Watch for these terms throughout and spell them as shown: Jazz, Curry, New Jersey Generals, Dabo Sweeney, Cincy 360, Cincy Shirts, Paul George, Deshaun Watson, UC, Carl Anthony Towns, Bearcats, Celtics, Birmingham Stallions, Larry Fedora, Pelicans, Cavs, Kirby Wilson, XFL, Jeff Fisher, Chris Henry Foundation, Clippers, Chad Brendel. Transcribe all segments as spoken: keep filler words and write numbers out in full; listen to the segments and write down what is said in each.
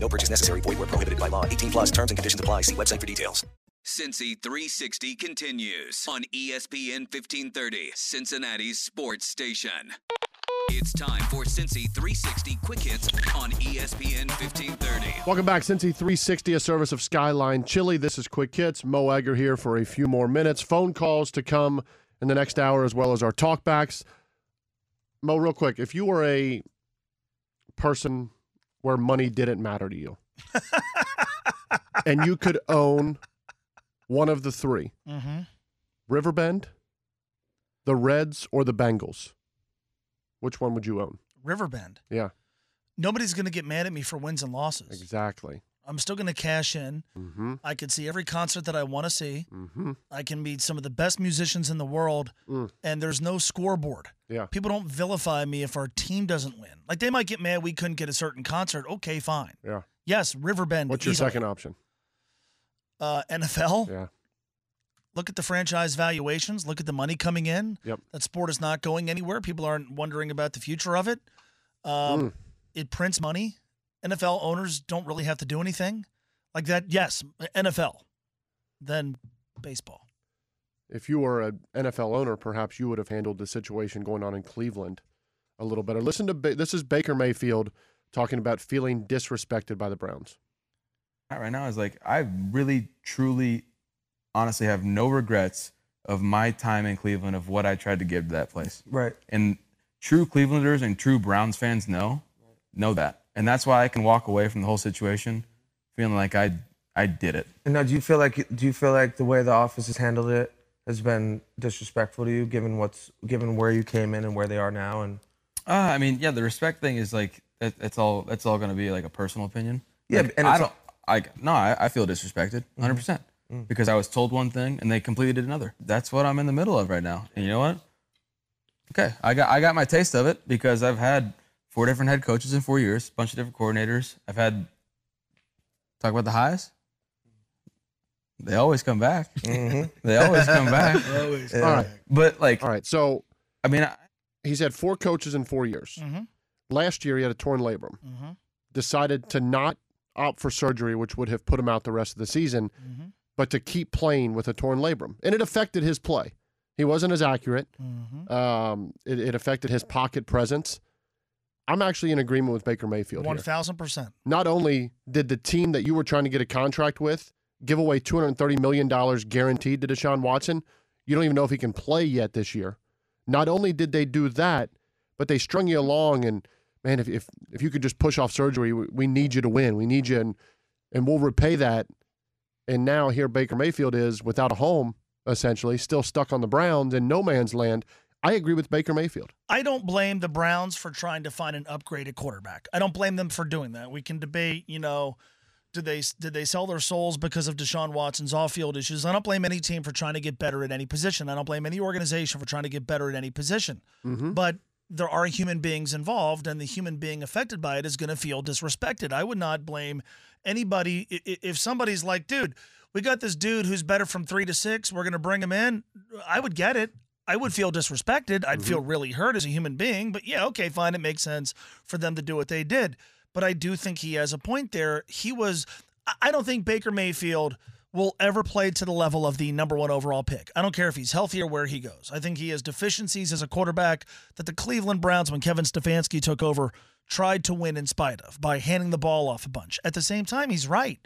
No purchase necessary. Void where prohibited by law. eighteen plus terms and conditions apply. See website for details. Cincy three sixty continues on E S P N fifteen thirty, Cincinnati's sports station. It's time for Cincy three sixty Quick Hits on E S P N fifteen thirty. Welcome back. Cincy three sixty, a service of Skyline Chili. This is Quick Hits. Mo Egger here for a few more minutes. Phone calls to come in the next hour as well as our talkbacks. Mo, real quick, if you were a person where money didn't matter to you, and you could own one of the three, mm-hmm. Riverbend, the Reds, or the Bengals, which one would you own? Riverbend. Yeah. Nobody's going to get mad at me for wins and losses. Exactly. I'm still going to cash in. Mm-hmm. I could see every concert that I want to see. Mm-hmm. I can meet some of the best musicians in the world, mm. and there's no scoreboard. Yeah. People don't vilify me if our team doesn't win. Like, they might get mad we couldn't get a certain concert. Okay, fine. Yeah. Yes, Riverbend. What's your easily. Second option? Uh, N F L. Yeah. Look at the franchise valuations. Look at the money coming in. Yep. That sport is not going anywhere. People aren't wondering about the future of it. Um, mm. It prints money. N F L owners don't really have to do anything like that. Yes, N F L, then baseball. If you were an N F L owner, perhaps you would have handled the situation going on in Cleveland a little better. Listen to ba- this is Baker Mayfield talking about feeling disrespected by the Browns. Right now, is like I really, truly, honestly have no regrets of my time in Cleveland, of what I tried to give to that place. Right. And true Clevelanders and true Browns fans know know that. And that's why I can walk away from the whole situation feeling like I I did it. And now, do you feel like do you feel like the way the office has handled it has been disrespectful to you, given what's given where you came in and where they are now? And uh, I mean, yeah, the respect thing is like it, it's all it's all going to be like a personal opinion. Yeah, like, and I don't like no, I, I feel disrespected, one hundred percent, mm-hmm. because I was told one thing and they completed another. That's what I'm in the middle of right now. And you know what? Okay, I got I got my taste of it because I've had four different head coaches in four years, a bunch of different coordinators. I've had, talk about the highs. They always come back. Mm-hmm. They always come back. Always come All right. back. But like, All right, so, I mean, I, he's had four coaches in four years. Mm-hmm. Last year, he had a torn labrum. Mm-hmm. Decided to not opt for surgery, which would have put him out the rest of the season, mm-hmm. but to keep playing with a torn labrum. And it affected his play. He wasn't as accurate. Mm-hmm. Um, it, it affected his pocket presence. I'm actually in agreement with Baker Mayfield here. one thousand percent. Not only did the team that you were trying to get a contract with give away two hundred thirty million dollars guaranteed to Deshaun Watson, you don't even know if he can play yet this year. Not only did they do that, but they strung you along and, man, if if, if you could just push off surgery, we, we need you to win. We need you, and, and we'll repay that. And now here Baker Mayfield is without a home, essentially, still stuck on the Browns in no man's land. I agree with Baker Mayfield. I don't blame the Browns for trying to find an upgraded quarterback. I don't blame them for doing that. We can debate, you know, did they did they sell their souls because of Deshaun Watson's off-field issues? I don't blame any team for trying to get better at any position. I don't blame any organization for trying to get better at any position. Mm-hmm. But there are human beings involved, and the human being affected by it is going to feel disrespected. I would not blame anybody. If somebody's like, dude, we got this dude who's better from three to six, we're going to bring him in, I would get it. I would feel disrespected. I'd mm-hmm. feel really hurt as a human being. But, yeah, okay, fine. It makes sense for them to do what they did. But I do think he has a point there. He was – I don't think Baker Mayfield will ever play to the level of the number one overall pick. I don't care if he's healthy or where he goes. I think he has deficiencies as a quarterback that the Cleveland Browns, when Kevin Stefanski took over, tried to win in spite of by handing the ball off a bunch. At the same time, he's right.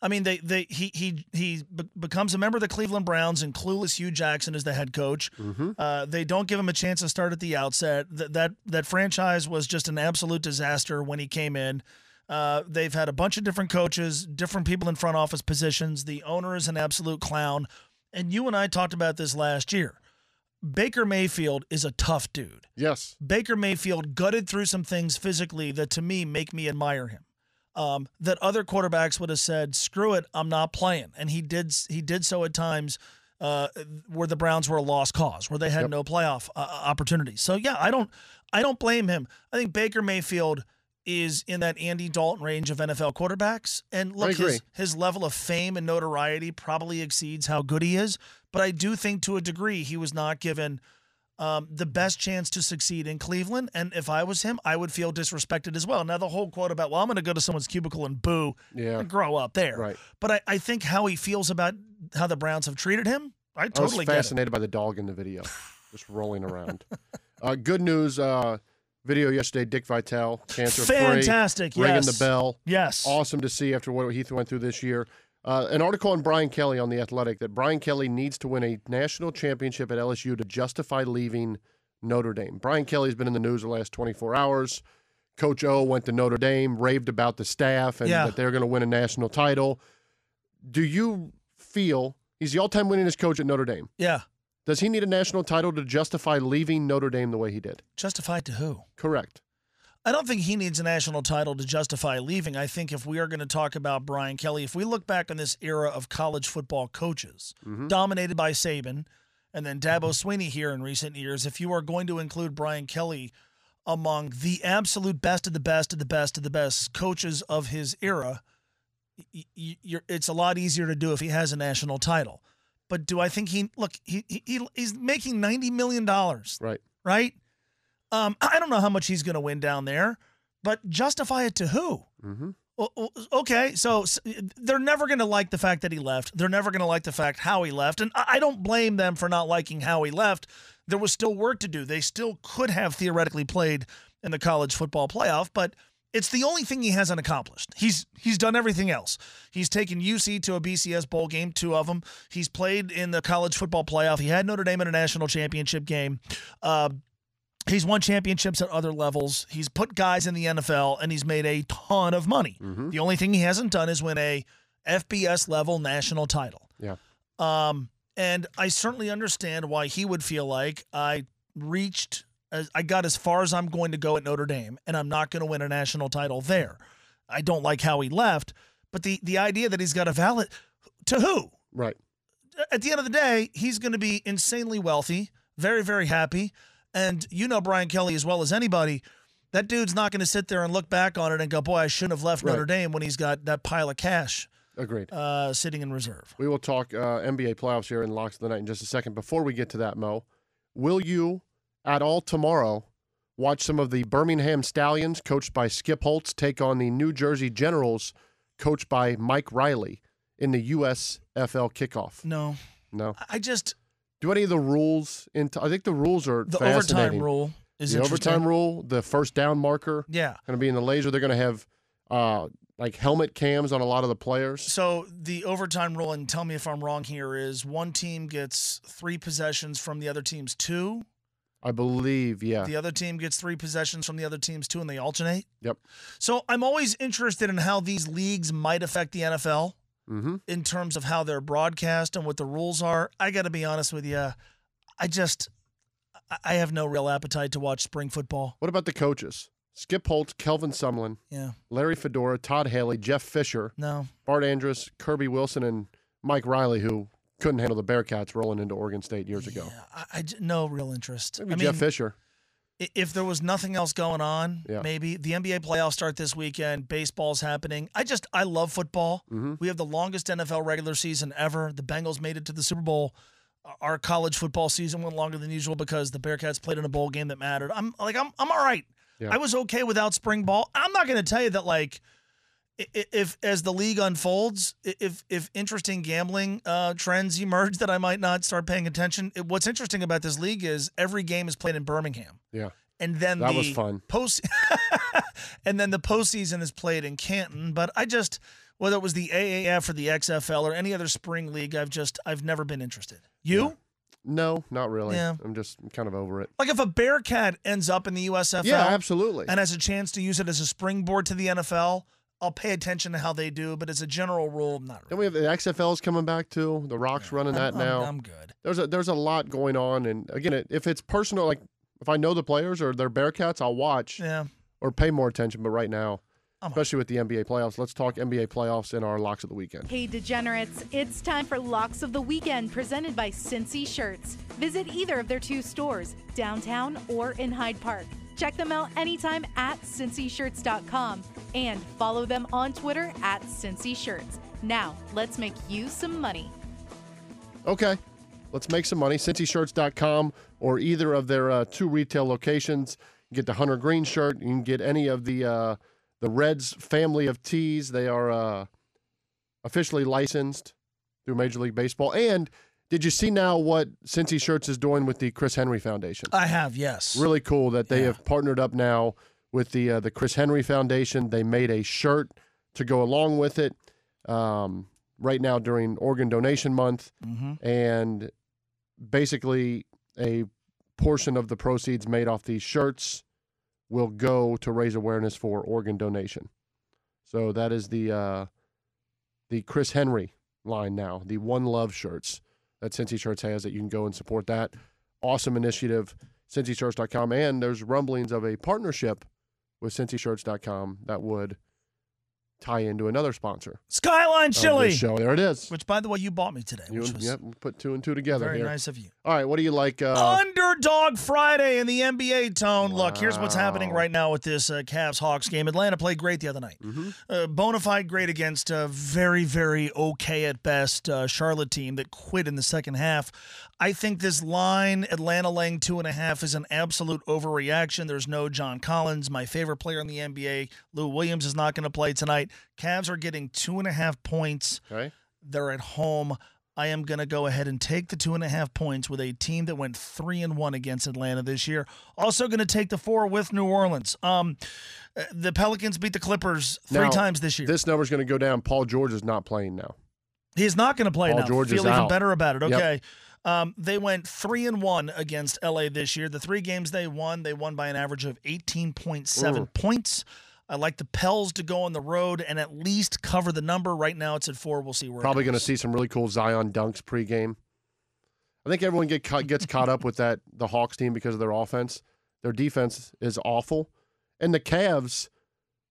I mean, they they he he he becomes a member of the Cleveland Browns, and clueless Hugh Jackson is the head coach. Mm-hmm. Uh, they don't give him a chance to start at the outset. Th- that that franchise was just an absolute disaster when he came in. Uh, they've had a bunch of different coaches, different people in front office positions. The owner is an absolute clown. And you and I talked about this last year. Baker Mayfield is a tough dude. Yes. Baker Mayfield gutted through some things physically that, to me, make me admire him. um, that other quarterbacks would have said, screw it, I'm not playing. And he did he did so at times uh, where the Browns were a lost cause, where they had yep. no playoff uh, opportunity. So, yeah, I don't I don't blame him. I think Baker Mayfield is in that Andy Dalton range of N F L quarterbacks. And look, his, his level of fame and notoriety probably exceeds how good he is. But I do think to a degree he was not given – Um, the best chance to succeed in Cleveland. And if I was him, I would feel disrespected as well. Now, the whole quote about, well, I'm going to go to someone's cubicle and boo yeah. and grow up there. Right. But I, I think how he feels about how the Browns have treated him, I totally get it. I was fascinated by the dog in the video, just rolling around. Uh, good news, uh, video yesterday, Dick Vitale, cancer-free. Fantastic, yes. Ringing the bell. Yes. Awesome to see after what he went through this year. Uh, an article on Brian Kelly on The Athletic that Brian Kelly needs to win a national championship at L S U to justify leaving Notre Dame. Brian Kelly's been in the news the last twenty-four hours. Coach O went to Notre Dame, raved about the staff, and yeah. that they're going to win a national title. Do you feel he's the all-time winningest coach at Notre Dame? Yeah. Does he need a national title to justify leaving Notre Dame the way he did? Justify to who? Correct. I don't think he needs a national title to justify leaving. I think if we are going to talk about Brian Kelly, if we look back on this era of college football coaches mm-hmm. dominated by Saban and then Dabo Sweeney here in recent years, if you are going to include Brian Kelly among the absolute best of the best of the best of the best coaches of his era, you're, it's a lot easier to do if he has a national title. But do I think he – look, he, he he's making ninety million dollars. Right. Right? Um, I don't know how much he's going to win down there, but justify it to who? Mm-hmm. Okay, so they're never going to like the fact that he left. They're never going to like the fact how he left, and I don't blame them for not liking how he left. There was still work to do. They still could have theoretically played in the college football playoff, but it's the only thing he hasn't accomplished. He's he's done everything else. He's taken U C to a B C S bowl game, two of them. He's played in the college football playoff. He had Notre Dame in a national championship game. Uh He's won championships at other levels. He's put guys in the N F L, and he's made a ton of money. Mm-hmm. The only thing he hasn't done is win a F B S-level national title. Yeah. Um, and I certainly understand why he would feel like I reached – I got as far as I'm going to go at Notre Dame, and I'm not going to win a national title there. I don't like how he left, but the, the idea that he's got a valid – to who? Right. At the end of the day, he's going to be insanely wealthy, very, very happy. And you know Brian Kelly as well as anybody, that dude's not going to sit there and look back on it and go, boy, I shouldn't have left right. Notre Dame when he's got that pile of cash Agreed. Uh, sitting in reserve. We will talk uh, N B A playoffs here in Locks of the Night in just a second. Before we get to that, Mo, will you at all tomorrow watch some of the Birmingham Stallions, coached by Skip Holtz, take on the New Jersey Generals, coached by Mike Riley, in the U S F L kickoff? No. No. I just... Do any of the rules? In t- I think the rules are the fascinating. Overtime rule is the overtime rule. The first down marker. Yeah, going to be in the laser. They're going to have uh, like helmet cams on a lot of the players. So the overtime rule, and tell me if I'm wrong here, is one team gets three possessions from the other team's two. I believe, yeah. The other team gets three possessions from the other team's two, and they alternate. Yep. So I'm always interested in how these leagues might affect the N F L. Mm-hmm. In terms of how they're broadcast and what the rules are. I got to be honest with you. I just, I have no real appetite to watch spring football. What about the coaches? Skip Holtz, Kelvin Sumlin, yeah. Larry Fedora, Todd Haley, Jeff Fisher, no. Bart Andrus, Kirby Wilson, and Mike Riley, who couldn't handle the Bearcats rolling into Oregon State years yeah, ago. I, I, no real interest. Maybe I Jeff mean, Fisher. If there was nothing else going on, yeah. maybe. The N B A playoffs start this weekend. Baseball's happening. I just, I love football. Mm-hmm. We have the longest N F L regular season ever. The Bengals made it to the Super Bowl. Our college football season went longer than usual because the Bearcats played in a bowl game that mattered. I'm like, I'm I'm all right. Yeah. I was okay without spring ball. I'm not going to tell you that, like, if as the league unfolds, if if interesting gambling uh, trends emerge that I might not start paying attention. It, what's interesting about this league is every game is played in Birmingham. Yeah, and then that the was fun. Post and then the postseason is played in Canton. But I just whether it was the A A F or the X F L or any other spring league, I've just I've never been interested. You? Yeah. No, not really. Yeah. I'm just kind of over it. Like if a Bearcat ends up in the U S F L, yeah, absolutely, and has a chance to use it as a springboard to the N F L. I'll pay attention to how they do, but as a general rule, not really. Then we have the X F L's coming back, too. The Rock's yeah, running I'm, that I'm, now. I'm good. There's a there's a lot going on, and again, it, if it's personal, like if I know the players or they're Bearcats, I'll watch yeah. or pay more attention, but right now, especially with the N B A playoffs. Let's talk N B A playoffs in our Locks of the Weekend. Hey, degenerates. It's time for Locks of the Weekend, presented by Cincy Shirts. Visit either of their two stores, downtown or in Hyde Park. Check them out anytime at Cincy Shirts dot com and follow them on Twitter at Cincy Shirts. Now, let's make you some money. Okay, let's make some money. Cincy Shirts dot com or either of their uh, two retail locations. You get the Hunter Green shirt. You can get any of the uh, the Reds family of tees. They are uh, officially licensed through Major League Baseball. And did you see now what Cincy Shirts is doing with the Chris Henry Foundation? I have, yes. Really cool that they yeah. have partnered up now with the uh, the Chris Henry Foundation. They made a shirt to go along with it um, right now during Organ Donation Month. Mm-hmm. And basically a portion of the proceeds made off these shirts will go to raise awareness for organ donation. So that is the uh, the Chris Henry line now, the One Love shirts that Cincy Shirts has, that you can go and support that. Awesome initiative, Cincy Shirts dot com. And there's rumblings of a partnership with Cincy Shirts dot com that would tie into another sponsor. Skyline Chili. Show. There it is. Which, by the way, you bought me today. You, which was yep, put two and two together very here. Very nice of you. All right, what do you like? Uh, Underdog Friday in the N B A tone. Wow. Look, here's what's happening right now with this uh, Cavs-Hawks game. Atlanta played great the other night. Mm-hmm. Uh, bonafide great against a very, very okay at best uh, Charlotte team that quit in the second half. I think this line, Atlanta laying two and a half, is an absolute overreaction. There's no John Collins, my favorite player in the N B A. Lou Williams is not going to play tonight. Cavs are getting two and a half points. Okay. They're at home. I am going to go ahead and take the two and a half points with a team that went three and one against Atlanta this year. Also going to take the four with New Orleans. Um, the Pelicans beat the Clippers three now, times this year. This number's going to go down. Paul George is not playing now. He's not going to play Paul now. George Feel is even out. Better about it. Okay. Yep. Um, they went three and one against L A this year. The three games they won, they won by an average of eighteen point seven Ooh. points. I like the Pels to go on the road and at least cover the number. Right now it's at four. We'll see where Probably it goes. Going to see some really cool Zion dunks pregame. I think everyone get caught, gets caught up with that the Hawks team because of their offense. Their defense is awful. And the Cavs,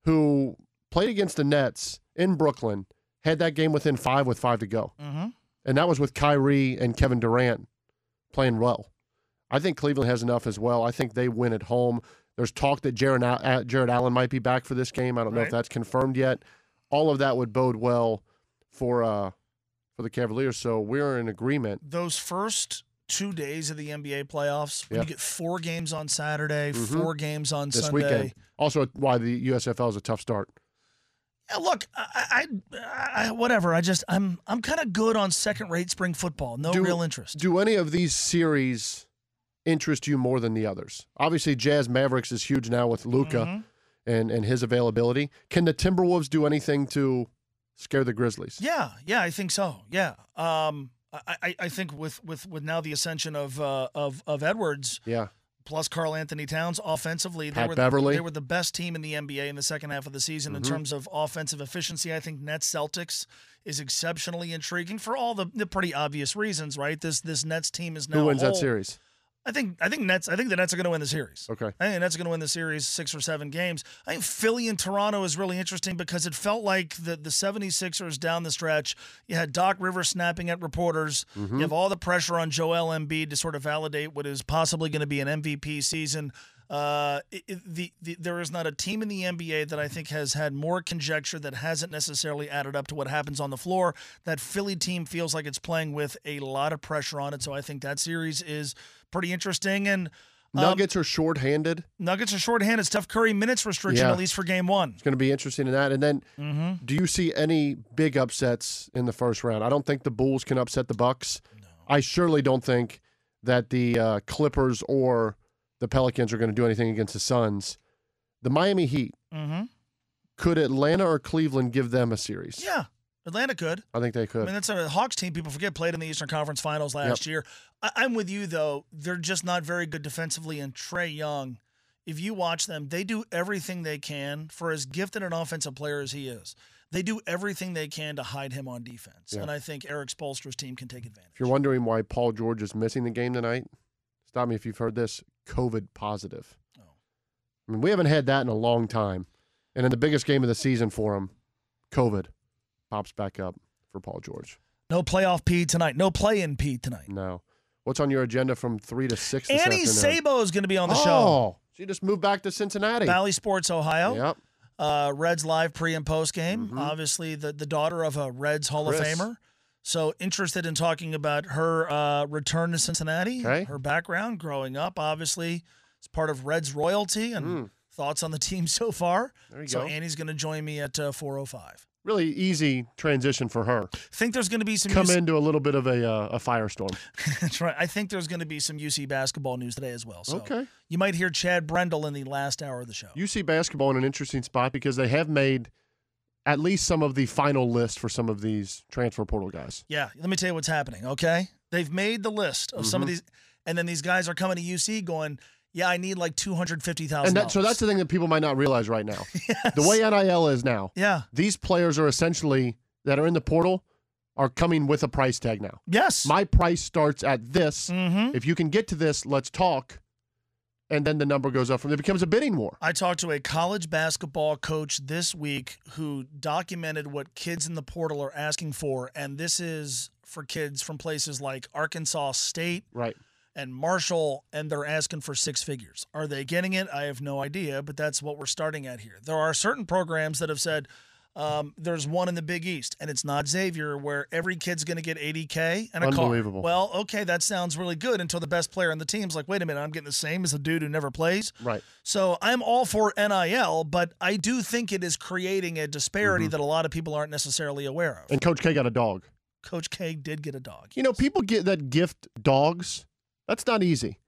who played against the Nets in Brooklyn, had that game within five with five to go. Mm-hmm. And that was with Kyrie and Kevin Durant playing well. I think Cleveland has enough as well. I think they win at home. There's talk that Jared, Jared Allen might be back for this game. I don't know right. if that's confirmed yet. All of that would bode well for uh, for the Cavaliers, so we're in agreement. Those first two days of the N B A playoffs, when yep. you get four games on Saturday, mm-hmm. four games on this Sunday. Weekend. Also, why the U S F L is a tough start. Yeah, look, I, I, I, whatever. I just, I'm, I'm kind of good on second-rate spring football. No do, real interest. Do any of these series interest you more than the others? Obviously, Jazz Mavericks is huge now with Luka mm-hmm. and, and his availability. Can the Timberwolves do anything to scare the Grizzlies? Yeah, yeah, I think so. Yeah, um, I, I think with, with, with now the ascension of uh, of of Edwards, yeah, plus Carl Anthony Towns offensively, Pat they were Beverly. The, they were the best team in the N B A in the second half of the season mm-hmm. in terms of offensive efficiency. I think Nets Celtics is exceptionally intriguing for all the, the pretty obvious reasons, right? This this Nets team is now who wins whole. That series. I think I think Nets I think the Nets are going to win the series. Okay. I think the Nets are going to win the series six or seven games. I think Philly and Toronto is really interesting because it felt like the, the seventy-sixers down the stretch, you had Doc Rivers snapping at reporters. Mm-hmm. You have all the pressure on Joel Embiid to sort of validate what is possibly going to be an M V P season. Uh, it, it, the, the there is not a team in the N B A that I think has had more conjecture that hasn't necessarily added up to what happens on the floor. That Philly team feels like it's playing with a lot of pressure on it, so I think that series is pretty interesting. And um, Nuggets are shorthanded. Nuggets are shorthanded. It's tough Curry minutes restriction, yeah. at least for game one. It's going to be interesting in that. And then mm-hmm. do you see any big upsets in the first round? I don't think the Bulls can upset the Bucks. No. I surely don't think that the uh, Clippers or the Pelicans are going to do anything against the Suns. The Miami Heat, mm-hmm. could Atlanta or Cleveland give them a series? Yeah, Atlanta could. I think they could. I mean, that's a Hawks team people forget played in the Eastern Conference Finals last yep. year. I- I'm with you, though. They're just not very good defensively, and Trae Young, if you watch them, they do everything they can for as gifted an offensive player as he is. They do everything they can to hide him on defense, yeah. and I think Eric Spoelstra's team can take advantage. If you're wondering why Paul George is missing the game tonight, stop me if you've heard this. COVID positive. Oh. I mean, we haven't had that in a long time. And in the biggest game of the season for him, COVID pops back up for Paul George. No playoff P tonight. No play-in P tonight. No. What's on your agenda from three to six this Annie afternoon? Sabo is going to be on the oh, show. Oh, she just moved back to Cincinnati. Valley Sports, Ohio. Yep. Uh, Reds live pre and post game. Mm-hmm. Obviously, the, the daughter of a Reds Hall Chris. of Famer. So interested in talking about her uh, return to Cincinnati, okay. her background growing up, obviously, as part of Reds royalty and mm. thoughts on the team so far. There you so go. Annie's going to join me at uh, four oh five. Really easy transition for her. I think there's going to be some come U C- into a little bit of a uh, a firestorm. That's right. I think there's going to be some U C basketball news today as well. So okay. You might hear Chad Brendel in the last hour of the show. U C basketball in an interesting spot because they have made at least some of the final list for some of these transfer portal guys. Yeah. Let me tell you what's happening. Okay. They've made the list of mm-hmm. some of these, and then these guys are coming to U C going, yeah, I need like two hundred fifty thousand dollars. And that, so that's the thing that people might not realize right now. Yes. The way N I L is now, yeah. these players are essentially, that are in the portal, are coming with a price tag now. Yes. My price starts at this. Mm-hmm. If you can get to this, let's talk. And then the number goes up from there. It becomes a bidding war. I talked to a college basketball coach this week who documented what kids in the portal are asking for. And this is for kids from places like Arkansas State. Right. And Marshall, and they're asking for six figures. Are they getting it? I have no idea, but that's what we're starting at here. There are certain programs that have said um, there's one in the Big East, and it's not Xavier, where every kid's going to get eighty K and a car. Unbelievable. Well, okay, that sounds really good until the best player on the team's like, wait a minute, I'm getting the same as a dude who never plays. Right. So I'm all for N I L, but I do think it is creating a disparity mm-hmm. that a lot of people aren't necessarily aware of. And Coach K got a dog. Coach K did get a dog. You yes. know, people get that gift dogs. That's not easy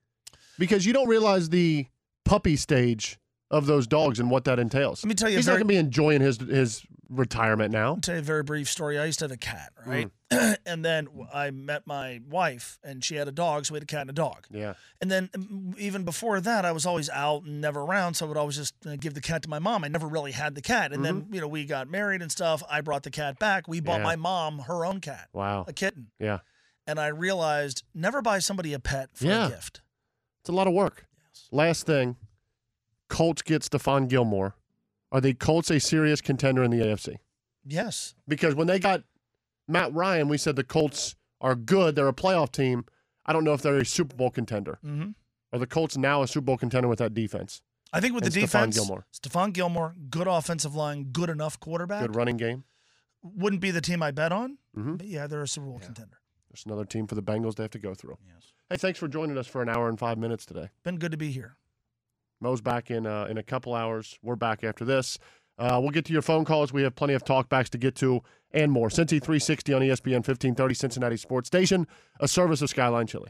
because you don't realize the puppy stage of those dogs and what that entails. Let me tell you, he's very, not going to be enjoying his his retirement now. I'll tell you a very brief story. I used to have a cat, right? Mm. And then I met my wife, and she had a dog, so we had a cat and a dog. Yeah. And then even before that, I was always out and never around, so I would always just give the cat to my mom. I never really had the cat. And mm-hmm. then, you know, we got married and stuff. I brought the cat back. We bought yeah. my mom her own cat. Wow. A kitten. Yeah. And I realized, never buy somebody a pet for yeah. a gift. It's a lot of work. Yes. Last thing, Colts get Stephon Gilmore. Are the Colts a serious contender in the A F C? Yes. Because when they got Matt Ryan, we said the Colts are good. They're a playoff team. I don't know if they're a Super Bowl contender. Mm-hmm. Are the Colts now a Super Bowl contender with that defense? I think with and the defense, Stephon Gilmore. Stephon Gilmore, good offensive line, good enough quarterback. Good running game. Wouldn't be the team I bet on, mm-hmm. but yeah, they're a Super Bowl yeah. contender. There's another team for the Bengals they have to go through. Yes. Hey, thanks for joining us for an hour and five minutes today. Been good to be here. Mo's back in uh, in a couple hours. We're back after this. Uh, we'll get to your phone calls. We have plenty of talkbacks to get to and more. Cincy three sixty on E S P N fifteen thirty, Cincinnati Sports Station, a service of Skyline Chili.